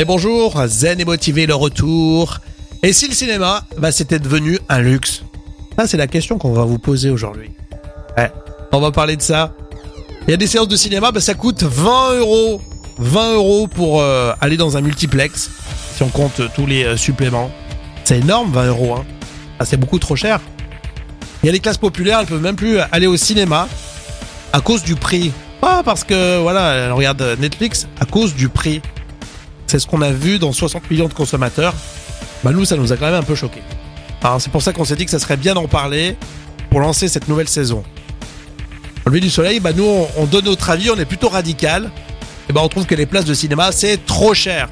Et bonjour, zen et motivé le retour. Et si le cinéma, c'était devenu un luxe? Ça, c'est la question qu'on va vous poser aujourd'hui. Ouais, on va parler de ça. Il y a des séances de cinéma, ça coûte 20 €. 20 € pour aller dans un multiplex, si on compte tous les suppléments. C'est énorme, 20 €. Hein. Ah, c'est beaucoup trop cher. Il y a les classes populaires, elles peuvent même plus aller au cinéma à cause du prix. Pas parce que, voilà, elles regardent Netflix, à cause du prix. C'est ce qu'on a vu dans 60 millions de consommateurs. Nous, ça nous a quand même un peu choqués. Alors, c'est pour ça qu'on s'est dit que ça serait bien d'en parler pour lancer cette nouvelle saison. Au lever du soleil, nous, on donne notre avis, on est plutôt radical. Et on trouve que les places de cinéma, c'est trop cher.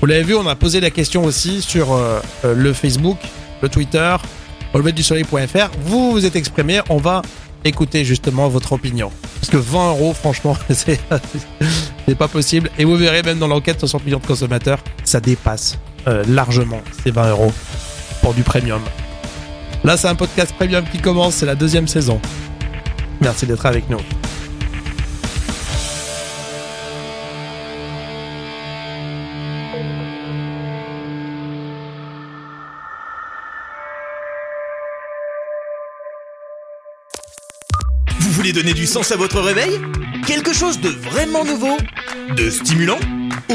Vous l'avez vu, on a posé la question aussi sur le Facebook, le Twitter, auleverdusoleil.fr. Vous vous êtes exprimé, on va écouter justement votre opinion. Parce que 20 €, franchement, c'est pas possible. Et vous verrez, même dans l'enquête, 60 millions de consommateurs, ça dépasse largement ces 20 € pour du premium. Là, c'est un podcast premium qui commence, c'est la 2e saison. Merci d'être avec nous. Vous voulez donner du sens à votre réveil ? Quelque chose de vraiment nouveau ? De stimulant ?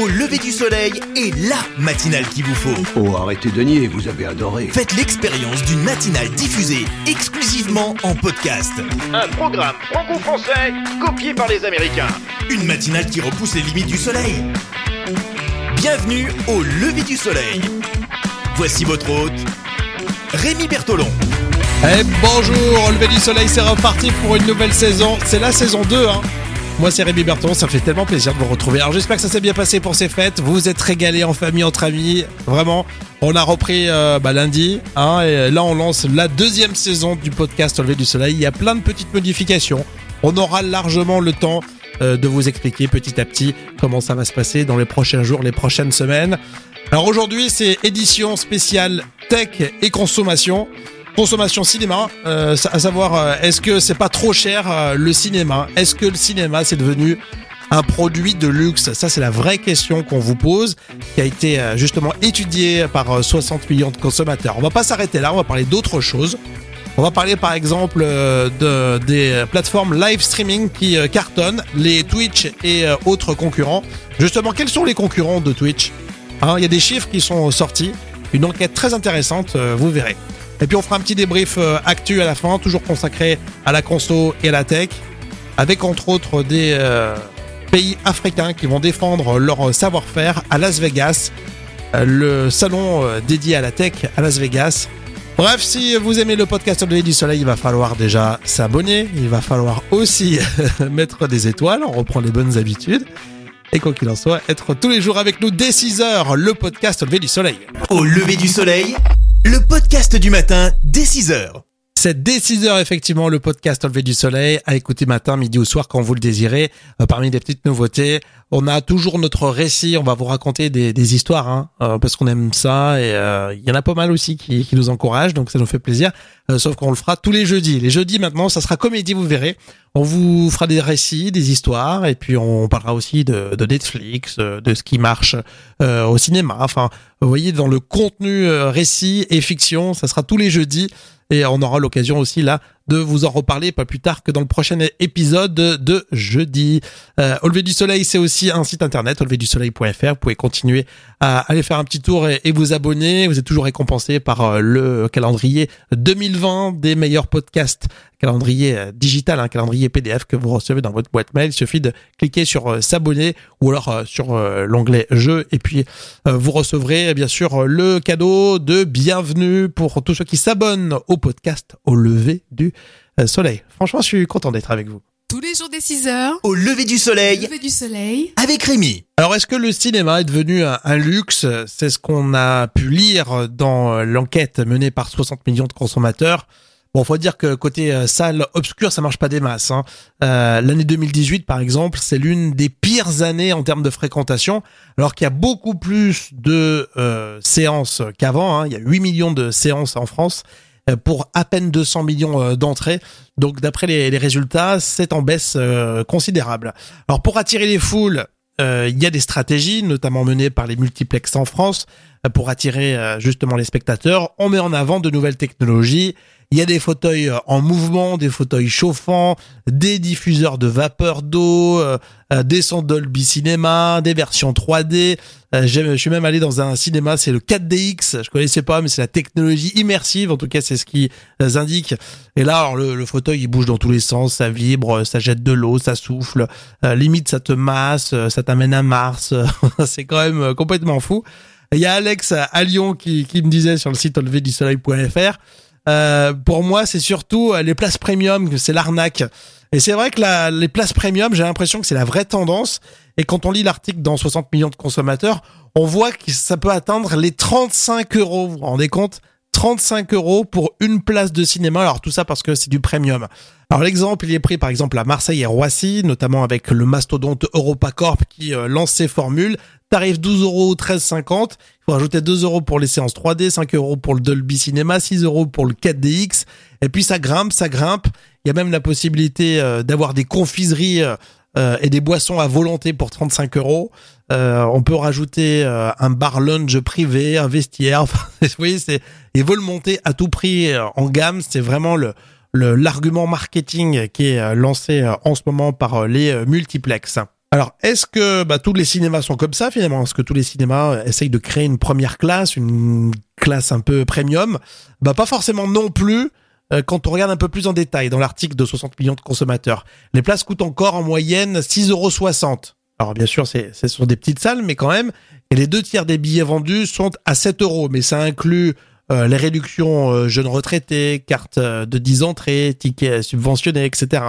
Au lever du soleil et la matinale qu'il vous faut. Oh, arrêtez de nier, vous avez adoré. Faites l'expérience d'une matinale diffusée exclusivement en podcast. Un programme franco-français copié par les Américains. Une matinale qui repousse les limites du soleil. Bienvenue au lever du soleil. Voici votre hôte, Rémi Bertolon. Et bonjour, au lever du soleil, c'est reparti pour une nouvelle saison. C'est la saison 2, hein. Moi, c'est Rémi Bertolon, ça fait tellement plaisir de vous retrouver. Alors, j'espère que ça s'est bien passé pour ces fêtes. Vous vous êtes régalés en famille, entre amis. Vraiment, on a repris lundi, hein, et là, on lance la 2e saison du podcast au lever du soleil. Il y a plein de petites modifications. On aura largement le temps de vous expliquer petit à petit comment ça va se passer dans les prochains jours, les prochaines semaines. Alors, aujourd'hui, c'est édition spéciale tech et consommation. Consommation cinéma, à savoir, est-ce que c'est pas trop cher le cinéma ? Est-ce que le cinéma, c'est devenu un produit de luxe ? Ça, c'est la vraie question qu'on vous pose, qui a été justement étudiée par 60 millions de consommateurs. On va pas s'arrêter là, on va parler d'autres choses. On va parler par exemple des plateformes live streaming qui cartonnent, les Twitch et autres concurrents. Justement, quels sont les concurrents de Twitch ? Il y a des chiffres qui sont sortis, une enquête très intéressante, vous verrez. Et puis on fera un petit débrief actu à la fin, toujours consacré à la conso et à la tech, avec entre autres des pays africains qui vont défendre leur savoir-faire à Las Vegas, le salon dédié à la tech à Las Vegas. Bref, si vous aimez le podcast Au-delà du soleil, il va falloir déjà s'abonner, il va falloir aussi mettre des étoiles, on reprend les bonnes habitudes. Et quoi qu'il en soit, être tous les jours avec nous dès 6h, le podcast Au lever du soleil. Au lever du soleil, le podcast du matin dès 6h. C'est dès 6h effectivement le podcast Au lever du soleil, à écouter matin, midi ou soir quand vous le désirez. Parmi les petites nouveautés, on a toujours notre récit, on va vous raconter des histoires, hein, parce qu'on aime ça et il y en a pas mal aussi qui nous encouragent, donc ça nous fait plaisir. Sauf qu'on le fera tous les jeudis. Les jeudis maintenant, ça sera comédie, vous verrez. On vous fera des récits, des histoires, et puis on parlera aussi de Netflix, de ce qui marche au cinéma. Enfin, vous voyez, dans le contenu récit et fiction, ça sera tous les jeudis. Et on aura l'occasion aussi là de vous en reparler pas plus tard que dans le prochain épisode de jeudi. Au lever du soleil, c'est aussi un site internet, auleverdusoleil.fr. Vous pouvez continuer à aller faire un petit tour et vous abonner. Vous êtes toujours récompensé par le calendrier 2020 des meilleurs podcasts. Calendrier digital, un calendrier PDF que vous recevez dans votre boîte mail. Il suffit de cliquer sur s'abonner ou alors sur l'onglet jeux et puis vous recevrez bien sûr le cadeau de bienvenue pour tous ceux qui s'abonnent au podcast Au lever du soleil. Franchement, je suis content d'être avec vous. Tous les jours dès 6h, au lever du soleil, avec Rémi. Alors, est-ce que le cinéma est devenu un luxe ? C'est ce qu'on a pu lire dans l'enquête menée par 60 millions de consommateurs. Bon, faut dire que côté salle obscure, ça marche pas des masses, hein. L'année 2018, par exemple, c'est l'une des pires années en termes de fréquentation, alors qu'il y a beaucoup plus de séances qu'avant, hein. Il y a 8 millions de séances en France pour à peine 200 millions d'entrées. Donc, d'après les résultats, c'est en baisse considérable. Alors, pour attirer les foules, Il y a des stratégies, notamment menées par les multiplexes en France, pour attirer justement les spectateurs. On met en avant de nouvelles technologies. Il y a des fauteuils en mouvement, des fauteuils chauffants, des diffuseurs de vapeur d'eau, des sons Dolby Cinéma, des versions 3D. Je suis même allé dans un cinéma, c'est le 4DX. Je connaissais pas, mais c'est la technologie immersive. En tout cas, c'est ce qu'ils indiquent. Et là, alors, le fauteuil, il bouge dans tous les sens. Ça vibre, ça jette de l'eau, ça souffle. Limite, ça te masse, ça t'amène à Mars. C'est quand même complètement fou. Il y a Alex à Lyon qui me disait sur le site enleverdusoleil.fr, pour moi, c'est surtout les places premium, c'est l'arnaque. Et c'est vrai que les places premium, j'ai l'impression que c'est la vraie tendance. Et quand on lit l'article dans 60 millions de consommateurs, on voit que ça peut atteindre les 35€. Vous vous rendez compte? 35€ pour une place de cinéma. Alors tout ça parce que c'est du premium. Alors l'exemple, il est pris par exemple à Marseille et Roissy, notamment avec le mastodonte EuropaCorp qui lance ses formules. Tarif 12€, 13,50€. Il faut rajouter 2€ pour les séances 3D, 5€ pour le Dolby Cinéma, 6€ pour le 4DX. Et puis ça grimpe, ça grimpe. Il y a même la possibilité d'avoir des confiseries et des boissons à volonté pour 35€. On peut rajouter un bar lunch privé, un vestiaire. Vous voyez, ils veulent monter à tout prix en gamme. C'est vraiment l'argument marketing qui est lancé en ce moment par les multiplexes. Alors, est-ce que tous les cinémas sont comme ça finalement? Est-ce que tous les cinémas essayent de créer une première classe, une classe un peu premium? Pas forcément non plus. Quand on regarde un peu plus en détail dans l'article de 60 millions de consommateurs, les places coûtent encore en moyenne 6,60€. Alors bien sûr, ce sont des petites salles, mais quand même. Et les 2/3 des billets vendus sont à 7€, mais ça inclut les réductions jeunes retraités, cartes de 10 entrées, tickets subventionnés, etc.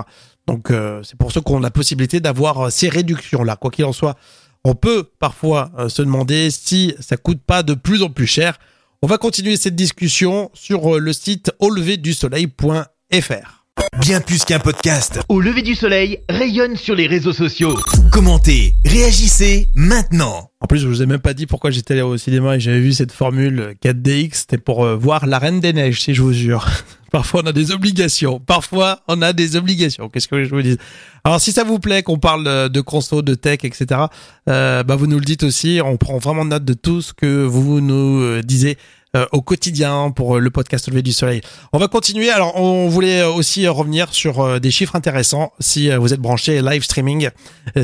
Donc c'est pour ceux qui ont la possibilité d'avoir ces réductions-là. Quoi qu'il en soit, on peut parfois se demander si ça coûte pas de plus en plus cher. On va continuer cette discussion sur le site auleverdusoleil.fr. Bien plus qu'un podcast, Au lever du soleil rayonne sur les réseaux sociaux. Commentez, réagissez maintenant. En plus, je vous ai même pas dit pourquoi j'étais allé au cinéma et j'avais vu cette formule 4DX. C'était pour voir La Reine des Neiges, si je vous jure. Parfois, on a des obligations. Qu'est-ce que je vous dis? Alors, si ça vous plaît qu'on parle de conso, de tech, etc., vous nous le dites aussi. On prend vraiment note de tout ce que vous nous disiez au quotidien pour le podcast Lever du Soleil. On va continuer. Alors, on voulait aussi revenir sur des chiffres intéressants. Si vous êtes branché live streaming,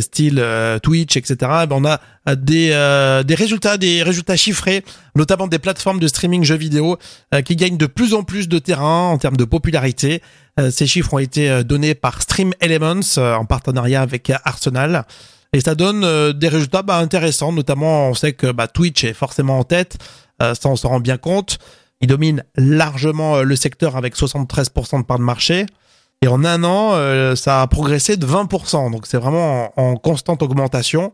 style Twitch, etc., on a des résultats chiffrés, notamment des plateformes de streaming jeux vidéo qui gagnent de plus en plus de terrain en termes de popularité. Ces chiffres ont été donnés par Stream Elements en partenariat avec Arsenal. Et ça donne des résultats intéressants, notamment on sait que Twitch est forcément en tête. Ça, on s'en rend bien compte. Il domine largement le secteur avec 73% de part de marché. Et en un an, ça a progressé de 20%. Donc, c'est vraiment en constante augmentation.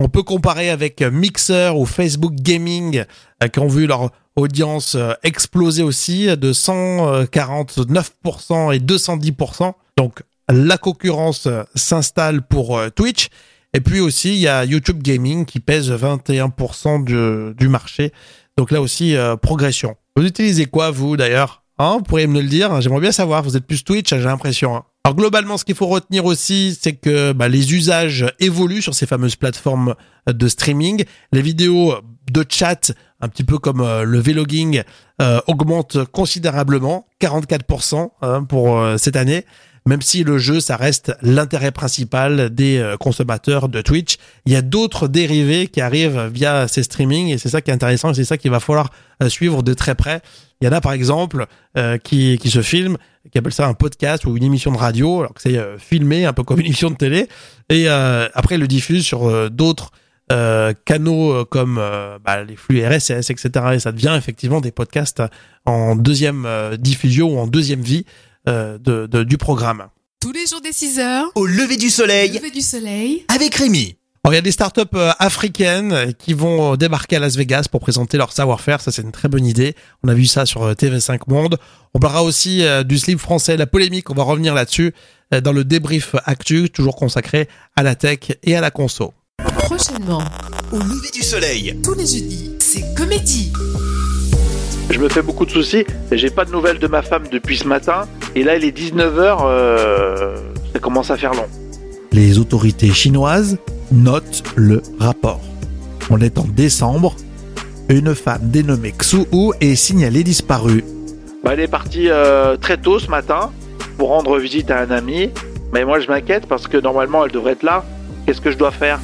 On peut comparer avec Mixer ou Facebook Gaming, qui ont vu leur audience exploser aussi de 149% et 210%. Donc, la concurrence s'installe pour Twitch. Et puis aussi, il y a YouTube Gaming qui pèse 21% du marché. Donc là aussi, progression. Vous utilisez quoi, vous, d'ailleurs? Vous pourriez me le dire. J'aimerais bien savoir. Vous êtes plus Twitch, j'ai l'impression. Alors globalement, ce qu'il faut retenir aussi, c'est que les usages évoluent sur ces fameuses plateformes de streaming. Les vidéos de chat, un petit peu comme le vlogging, augmentent considérablement, 44% pour cette année. Même si le jeu, ça reste l'intérêt principal des consommateurs de Twitch, il y a d'autres dérivés qui arrivent via ces streamings et c'est ça qui est intéressant et c'est ça qu'il va falloir suivre de très près. Il y en a par exemple qui se filment, qui appellent ça un podcast ou une émission de radio, alors que c'est filmé un peu comme une émission de télé et après ils le diffusent sur d'autres canaux comme les flux RSS, etc. Et ça devient effectivement des podcasts en deuxième diffusion ou en deuxième vie du programme. Tous les jours dès 6h, Au lever du soleil, avec Rémi. Alors, il y a des startups africaines qui vont débarquer à Las Vegas pour présenter leur savoir-faire. Ça, c'est une très bonne idée. On a vu ça sur TV5 Monde. On parlera aussi du slip français, la polémique. On va revenir là-dessus dans le débrief actu, toujours consacré à la tech et à la conso. Prochainement, Au lever du soleil, tous les jeudis, c'est comédie. Je me fais beaucoup de soucis, j'ai pas de nouvelles de ma femme depuis ce matin, et là il est 19h, ça commence à faire long. Les autorités chinoises note le rapport. On est en décembre. Une femme dénommée Xuhu est signalée disparue. Elle est partie très tôt ce matin pour rendre visite à un ami. Mais moi, je m'inquiète parce que normalement, elle devrait être là. Qu'est-ce que je dois faire ?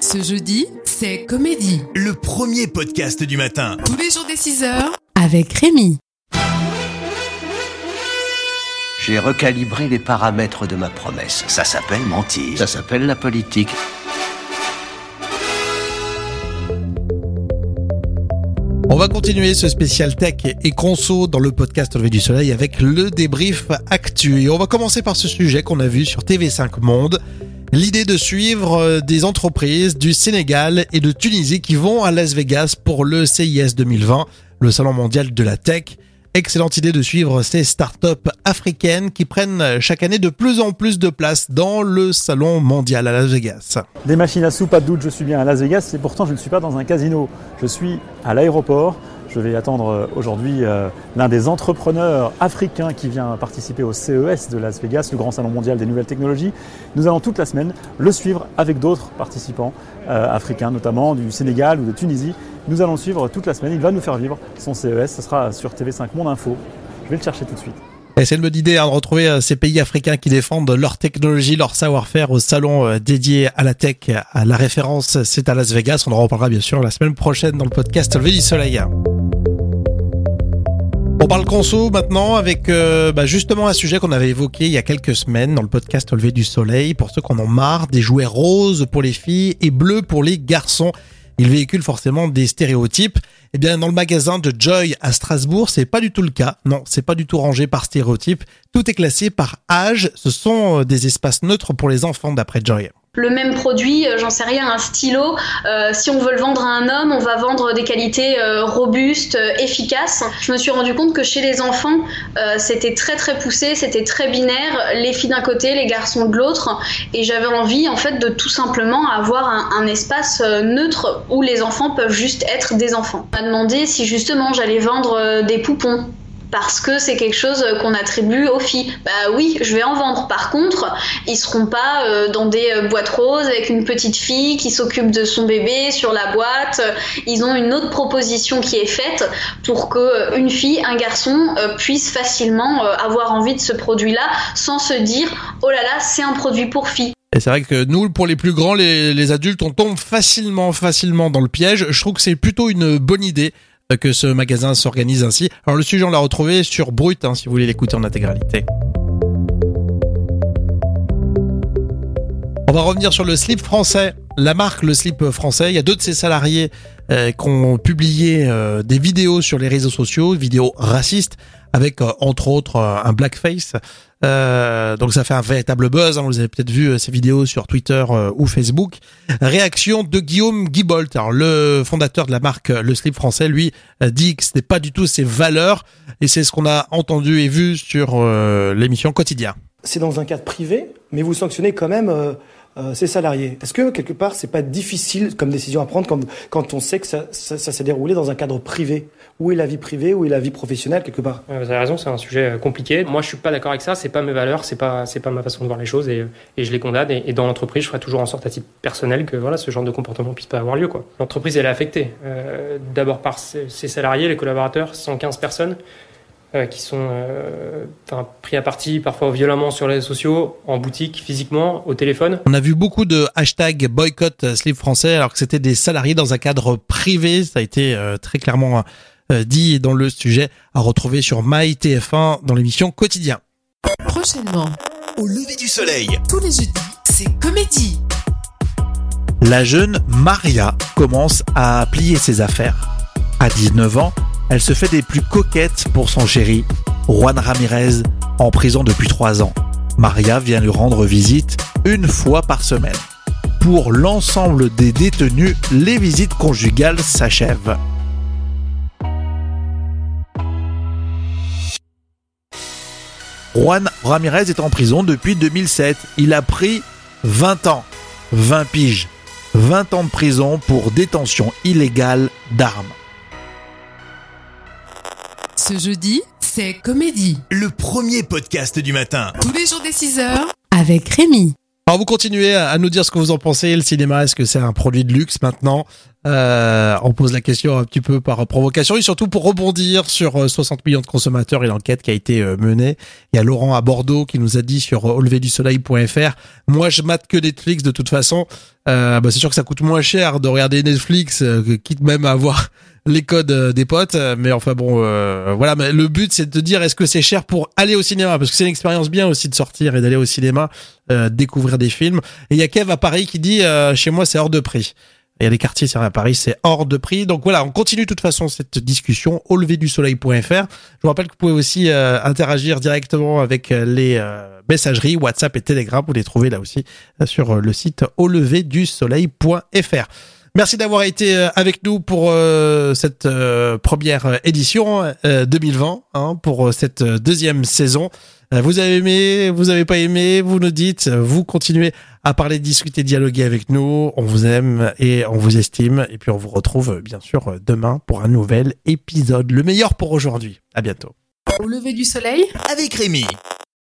Ce jeudi, c'est Comédie, le premier podcast du matin. Tous les jours dès 6h, avec Rémi. J'ai recalibré les paramètres de ma promesse. Ça s'appelle mentir. Ça s'appelle la politique. On va continuer ce spécial tech et conso dans le podcast Levé du Soleil avec le débrief actu. Et on va commencer par ce sujet qu'on a vu sur TV5 Monde. L'idée de suivre des entreprises du Sénégal et de Tunisie qui vont à Las Vegas pour le CES 2020, le salon mondial de la tech. Excellente idée de suivre ces startups africaines qui prennent chaque année de plus en plus de place dans le salon mondial à Las Vegas. Des machines à sous, pas de doute, je suis bien à Las Vegas et pourtant je ne suis pas dans un casino. Je suis à l'aéroport. Je vais attendre aujourd'hui l'un des entrepreneurs africains qui vient participer au CES de Las Vegas, le grand salon mondial des nouvelles technologies. Nous allons toute la semaine le suivre avec d'autres participants africains, notamment du Sénégal ou de Tunisie. Nous allons le suivre toute la semaine. Il va nous faire vivre son CES. Ce sera sur TV5 Monde Info. Je vais le chercher tout de suite. Et c'est une bonne idée de retrouver ces pays africains qui défendent leur technologie, leur savoir-faire au salon dédié à la tech. La référence, c'est à Las Vegas. On en reparlera bien sûr la semaine prochaine dans le podcast Levé du Soleil. On parle conso maintenant avec justement un sujet qu'on avait évoqué il y a quelques semaines dans le podcast Levé du Soleil. Pour ceux qui en ont marre, des jouets roses pour les filles et bleus pour les garçons. Ils véhiculent forcément des stéréotypes. Eh bien, dans le magasin de Joy à Strasbourg, c'est pas du tout le cas. Non, c'est pas du tout rangé par stéréotype. Tout est classé par âge. Ce sont des espaces neutres pour les enfants d'après Joy. Le même produit, j'en sais rien, un stylo, si on veut le vendre à un homme, on va vendre des qualités robustes, efficaces. Je me suis rendu compte que chez les enfants, c'était très très poussé, c'était très binaire, les filles d'un côté, les garçons de l'autre, et j'avais envie en fait de tout simplement avoir un espace neutre où les enfants peuvent juste être des enfants. On m'a demandé si justement j'allais vendre des poupons. Parce que c'est quelque chose qu'on attribue aux filles. Bah oui, je vais en vendre. Par contre, ils seront pas dans des boîtes roses avec une petite fille qui s'occupe de son bébé sur la boîte. Ils ont une autre proposition qui est faite pour que une fille, un garçon puisse facilement avoir envie de ce produit-là sans se dire « Oh là là, c'est un produit pour filles ». Et c'est vrai que nous, pour les plus grands, les adultes, on tombe facilement dans le piège. Je trouve que c'est plutôt une bonne idée que ce magasin s'organise ainsi. Alors le sujet, on l'a retrouvé sur Brut, si vous voulez l'écouter en intégralité. On va revenir sur le slip français. La marque Le Slip Français, il y a deux de ses salariés qui ont publié des vidéos sur les réseaux sociaux, vidéos racistes, avec entre autres un blackface. Donc ça fait un véritable buzz, vous avez peut-être vu ces vidéos sur Twitter ou Facebook. Réaction de Guillaume Guibolt, alors le fondateur de la marque Le Slip Français, lui dit que ce n'est pas du tout ses valeurs et c'est ce qu'on a entendu et vu sur l'émission Quotidien. C'est dans un cadre privé, mais vous sanctionnez quand même ses salariés. Est-ce que quelque part c'est pas difficile comme décision à prendre quand on sait que ça s'est déroulé dans un cadre privé ? Où est la vie privée, où est la vie professionnelle quelque part ? Vous avez raison, c'est un sujet compliqué. Moi, je suis pas d'accord avec ça. C'est pas mes valeurs, c'est pas ma façon de voir les choses et je les condamne. Et dans l'entreprise, je ferai toujours en sorte à titre personnel que voilà, ce genre de comportement puisse pas avoir lieu, quoi. L'entreprise, elle est affectée d'abord par ses salariés, les collaborateurs, 115 personnes. Qui sont pris à partie parfois violemment sur les réseaux sociaux, en boutique, physiquement, au téléphone. On a vu beaucoup de hashtags boycott slip français alors que c'était des salariés dans un cadre privé. Ça a été très clairement dit dans le sujet à retrouver sur MyTF1 dans l'émission Quotidien. Prochainement, au lever du soleil, tous les jeudis, c'est Comédie. La jeune Maria commence à plier ses affaires. À 19 ans, elle se fait des plus coquettes pour son chéri, Juan Ramirez, en prison depuis 3 ans. Maria vient lui rendre visite une fois par semaine. Pour l'ensemble des détenus, les visites conjugales s'achèvent. Juan Ramirez est en prison depuis 2007. Il a pris 20 ans, 20 piges, 20 ans de prison pour détention illégale d'armes. Ce jeudi, c'est Comédie, le premier podcast du matin. Tous les jours dès 6h, avec Rémi. Alors vous continuez à nous dire ce que vous en pensez. Le cinéma, est-ce que c'est un produit de luxe maintenant? On pose la question un petit peu par provocation et surtout pour rebondir sur 60 millions de consommateurs et l'enquête qui a été menée. Il y a Laurent à Bordeaux qui nous a dit sur auleverdusoleil.fr, moi je mate que Netflix de toute façon. Bah c'est sûr que ça coûte moins cher de regarder Netflix, quitte même à avoir les codes des potes, mais enfin bon, voilà. Mais le but c'est de dire est-ce que c'est cher pour aller au cinéma, parce que c'est une expérience bien aussi de sortir et d'aller au cinéma, découvrir des films. Et il y a Kev à Paris qui dit chez moi c'est hors de prix. Il y a des quartiers, c'est à Paris, c'est hors de prix. Donc voilà, on continue de toute façon cette discussion au leverdusoleil.fr. Je vous rappelle que vous pouvez aussi interagir directement avec les messageries, WhatsApp et Telegram. Vous les trouvez là aussi sur le site auleverdusoleil.fr. Merci d'avoir été avec nous pour cette première édition 2020, hein, pour cette deuxième saison. Vous avez aimé, vous avez pas aimé, vous nous dites, vous continuez à parler, discuter, dialoguer avec nous. On vous aime et on vous estime. Et puis on vous retrouve bien sûr demain pour un nouvel épisode. Le meilleur pour aujourd'hui. À bientôt. Au lever du soleil avec Rémi.